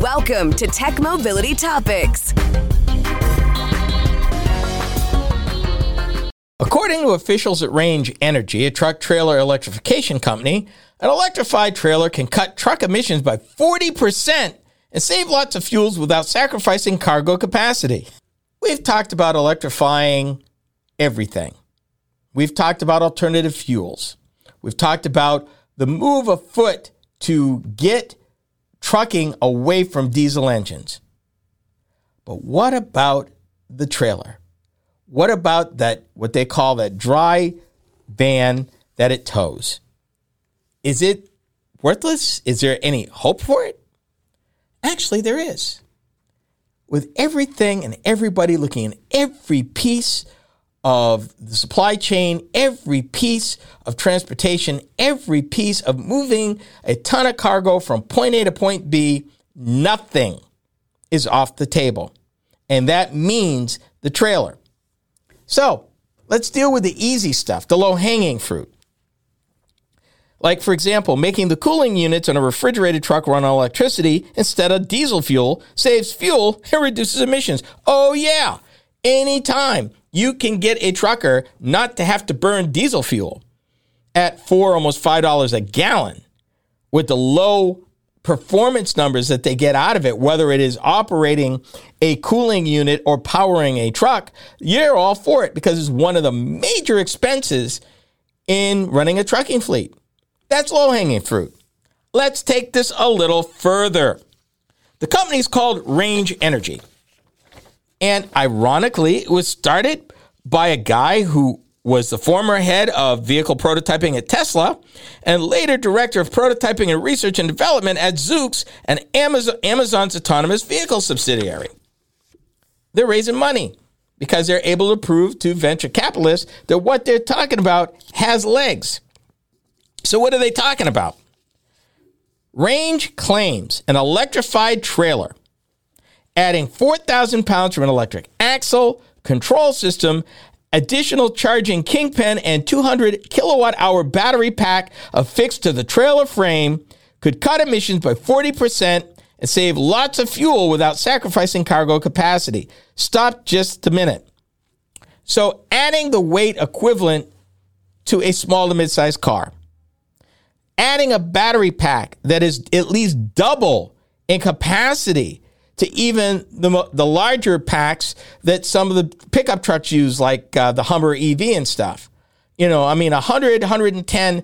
Welcome to Tech Mobility Topics. According to officials at Range Energy, a truck trailer electrification company, an electrified trailer can cut truck emissions by 40% and save lots of fuels without sacrificing cargo capacity. We've talked about electrifying everything. We've talked about alternative fuels. We've talked about the move afoot to get trucking away from diesel engines. But what about the trailer? What about that, what they call that dry van that it tows? Is it worthless? Is there any hope for it? Actually, there is. With everything and everybody looking at every piece of the supply chain, every piece of transportation, every piece of moving a ton of cargo from point A to point B, nothing is off the table. And that means the trailer. So let's deal with the easy stuff, the low-hanging fruit. Like, for example, making the cooling units on a refrigerated truck run on electricity instead of diesel fuel saves fuel and reduces emissions. Oh, yeah. Anytime you can get a trucker not to have to burn diesel fuel at almost $5 a gallon with the low performance numbers that they get out of it, whether it is operating a cooling unit or powering a truck, you're all for it because it's one of the major expenses in running a trucking fleet. That's low-hanging fruit. Let's take this a little further. The company is called Range Energy. And ironically, it was started by a guy who was the former head of vehicle prototyping at Tesla and later director of prototyping and research and development at Zoox, an Amazon's autonomous vehicle subsidiary. They're raising money because they're able to prove to venture capitalists that what they're talking about has legs. So what are they talking about? Range claims an electrified trailer, adding 4,000 pounds from an electric axle, control system, additional charging kingpin, and 200 kilowatt-hour battery pack affixed to the trailer frame, could cut emissions by 40% and save lots of fuel without sacrificing cargo capacity. Stop just a minute. So adding the weight equivalent to a small to mid-sized car, adding a battery pack that is at least double in capacity to even the larger packs that some of the pickup trucks use, like the Hummer EV and stuff. You know, I mean, 110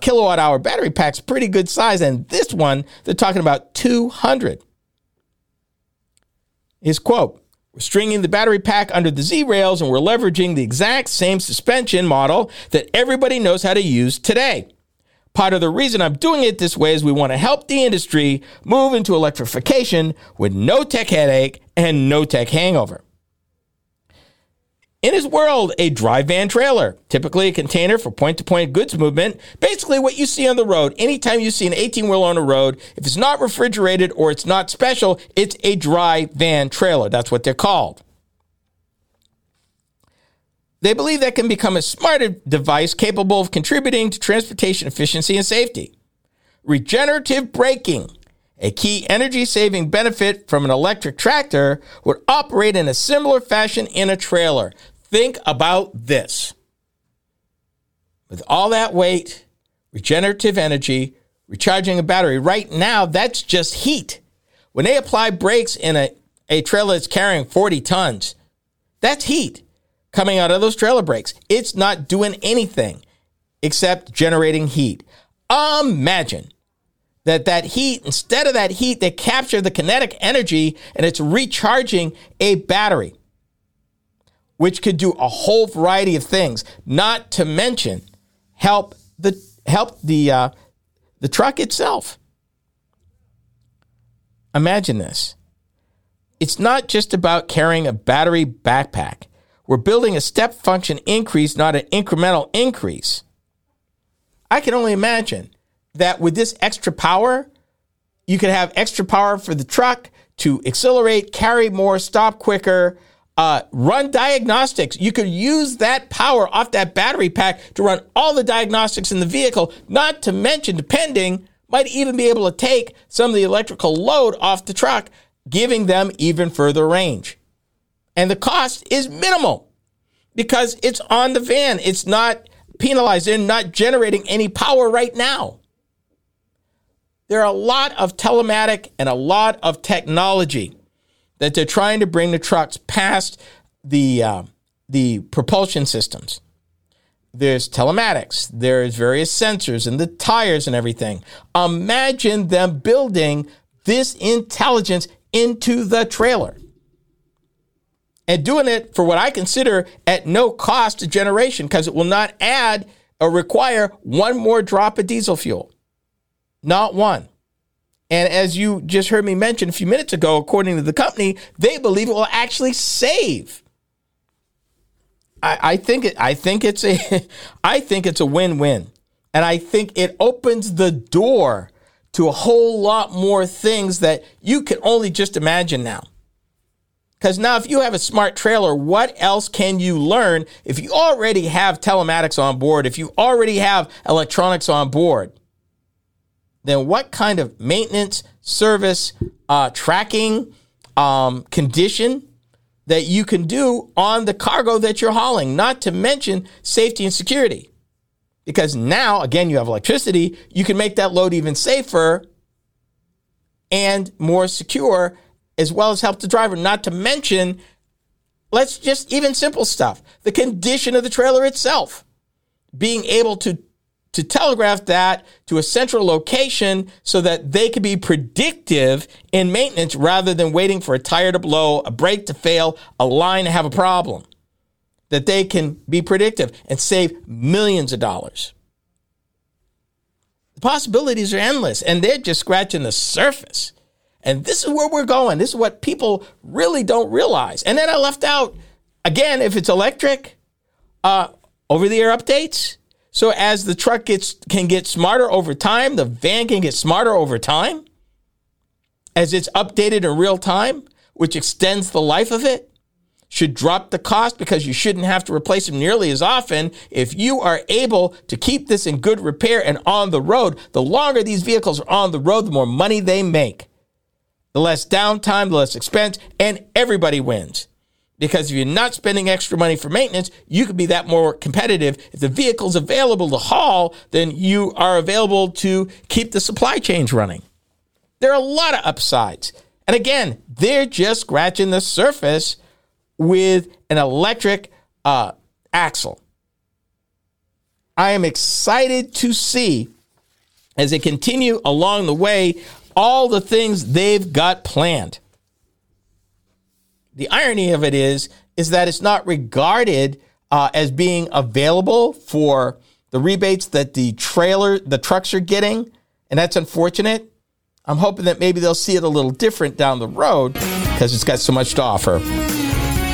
kilowatt hour battery pack's pretty good size. And this one, they're talking about 200. His quote, "We're stringing the battery pack under the Z-rails and we're leveraging the exact same suspension model that everybody knows how to use today. Part of the reason I'm doing it this way is we want to help the industry move into electrification with no tech headache and no tech hangover." In his world, a dry van trailer, typically a container for point-to-point goods movement, basically what you see on the road. Anytime you see an 18-wheeler on the road, if it's not refrigerated or it's not special, it's a dry van trailer. That's what they're called. They believe that can become a smarter device capable of contributing to transportation efficiency and safety. Regenerative braking, a key energy-saving benefit from an electric tractor, would operate in a similar fashion in a trailer. Think about this. With all that weight, regenerative energy, recharging a battery, right now, that's just heat. When they apply brakes in a trailer that's carrying 40 tons, that's heat coming out of those trailer brakes. It's not doing anything except generating heat. Imagine that heat, instead of that heat, they capture the kinetic energy and it's recharging a battery, which could do a whole variety of things, not to mention help the truck itself. Imagine this. It's not just about carrying a battery backpack. We're building a step function increase, not an incremental increase. I can only imagine that with this extra power, you could have extra power for the truck to accelerate, carry more, stop quicker, run diagnostics. You could use that power off that battery pack to run all the diagnostics in the vehicle, not to mention, depending, might even be able to take some of the electrical load off the truck, giving them even further range. And the cost is minimal because it's on the van. It's not penalized and not generating any power right now. There are a lot of telematic and a lot of technology that they're trying to bring the trucks past the propulsion systems. There's telematics. There's various sensors and the tires and everything. Imagine them building this intelligence into the trailer and doing it for what I consider at no cost to generation, because it will not add or require one more drop of diesel fuel. Not one. And as you just heard me mention a few minutes ago, according to the company, they believe it will actually save. I think it's a win-win. And I think it opens the door to a whole lot more things that you can only just imagine now. Because now if you have a smart trailer, what else can you learn if you already have telematics on board, if you already have electronics on board? Then what kind of maintenance, service, tracking, condition that you can do on the cargo that you're hauling, not to mention safety and security. Because now, again, you have electricity, you can make that load even safer and more secure, as well as help the driver, not to mention, let's just even simple stuff, the condition of the trailer itself, being able to telegraph that to a central location so that they can be predictive in maintenance rather than waiting for a tire to blow, a brake to fail, a line to have a problem. That they can be predictive and save millions of dollars. The possibilities are endless, and they're just scratching the surface. And this is where we're going. This is what people really don't realize. And then I left out, again, if it's electric, over-the-air updates. So as the truck can get smarter over time, the van can get smarter over time, as it's updated in real time, which extends the life of it, should drop the cost because you shouldn't have to replace them nearly as often. If you are able to keep this in good repair and on the road, the longer these vehicles are on the road, the more money they make. The less downtime, the less expense, and everybody wins. Because if you're not spending extra money for maintenance, you could be that more competitive. If the vehicle's available to haul, then you are available to keep the supply chains running. There are a lot of upsides. And again, they're just scratching the surface with an electric axle. I am excited to see, as they continue along the way, all the things they've got planned. The irony of it is that it's not regarded as being available for the rebates that the trucks are getting, and that's unfortunate. I'm hoping that maybe they'll see it a little different down the road because it's got so much to offer.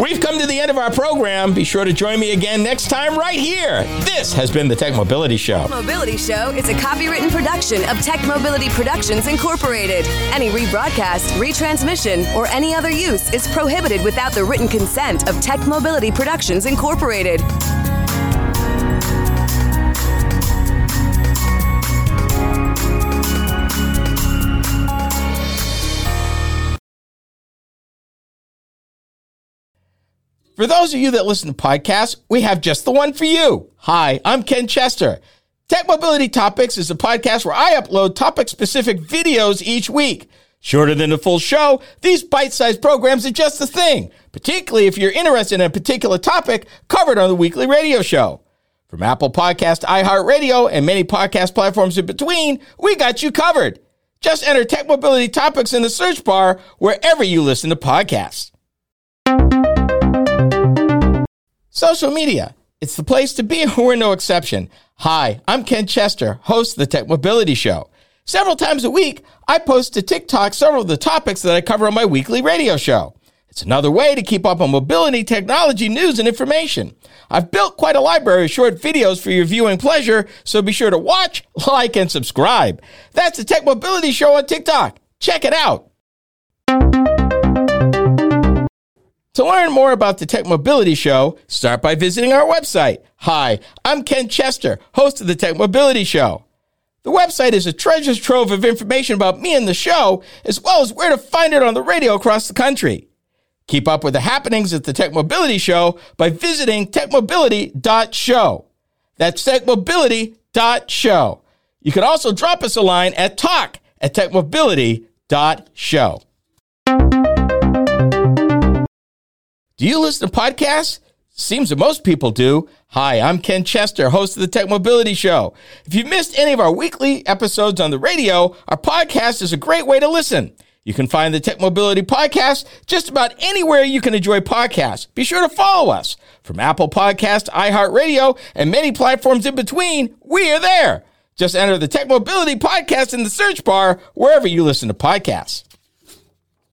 We've come to the end of our program. Be sure to join me again next time right here. This has been the Tech Mobility Show. Tech Mobility Show is a copywritten production of Tech Mobility Productions, Incorporated. Any rebroadcast, retransmission, or any other use is prohibited without the written consent of Tech Mobility Productions, Incorporated. For those of you that listen to podcasts, we have just the one for you. Hi, I'm Ken Chester. Tech Mobility Topics is a podcast where I upload topic-specific videos each week. Shorter than a full show, these bite-sized programs are just the thing, particularly if you're interested in a particular topic covered on the weekly radio show. From Apple Podcasts, iHeartRadio, and many podcast platforms in between, we got you covered. Just enter Tech Mobility Topics in the search bar wherever you listen to podcasts. Social media, it's the place to be, we're no exception. Hi, I'm Ken Chester, host of the Tech Mobility Show. Several times a week, I post to TikTok several of the topics that I cover on my weekly radio show. It's another way to keep up on mobility, technology, news, and information. I've built quite a library of short videos for your viewing pleasure, so be sure to watch, like, and subscribe. That's the Tech Mobility Show on TikTok. Check it out. To learn more about the Tech Mobility Show, start by visiting our website. Hi, I'm Ken Chester, host of the Tech Mobility Show. The website is a treasure trove of information about me and the show, as well as where to find it on the radio across the country. Keep up with the happenings at the Tech Mobility Show by visiting techmobility.show. That's techmobility.show. You can also drop us a line at talk@techmobility.show. Do you listen to podcasts? Seems that most people do. Hi, I'm Ken Chester, host of the Tech Mobility Show. If you missed any of our weekly episodes on the radio, our podcast is a great way to listen. You can find the Tech Mobility Podcast just about anywhere you can enjoy podcasts. Be sure to follow us. From Apple Podcasts, iHeartRadio, and many platforms in between, we are there. Just enter the Tech Mobility Podcast in the search bar wherever you listen to podcasts.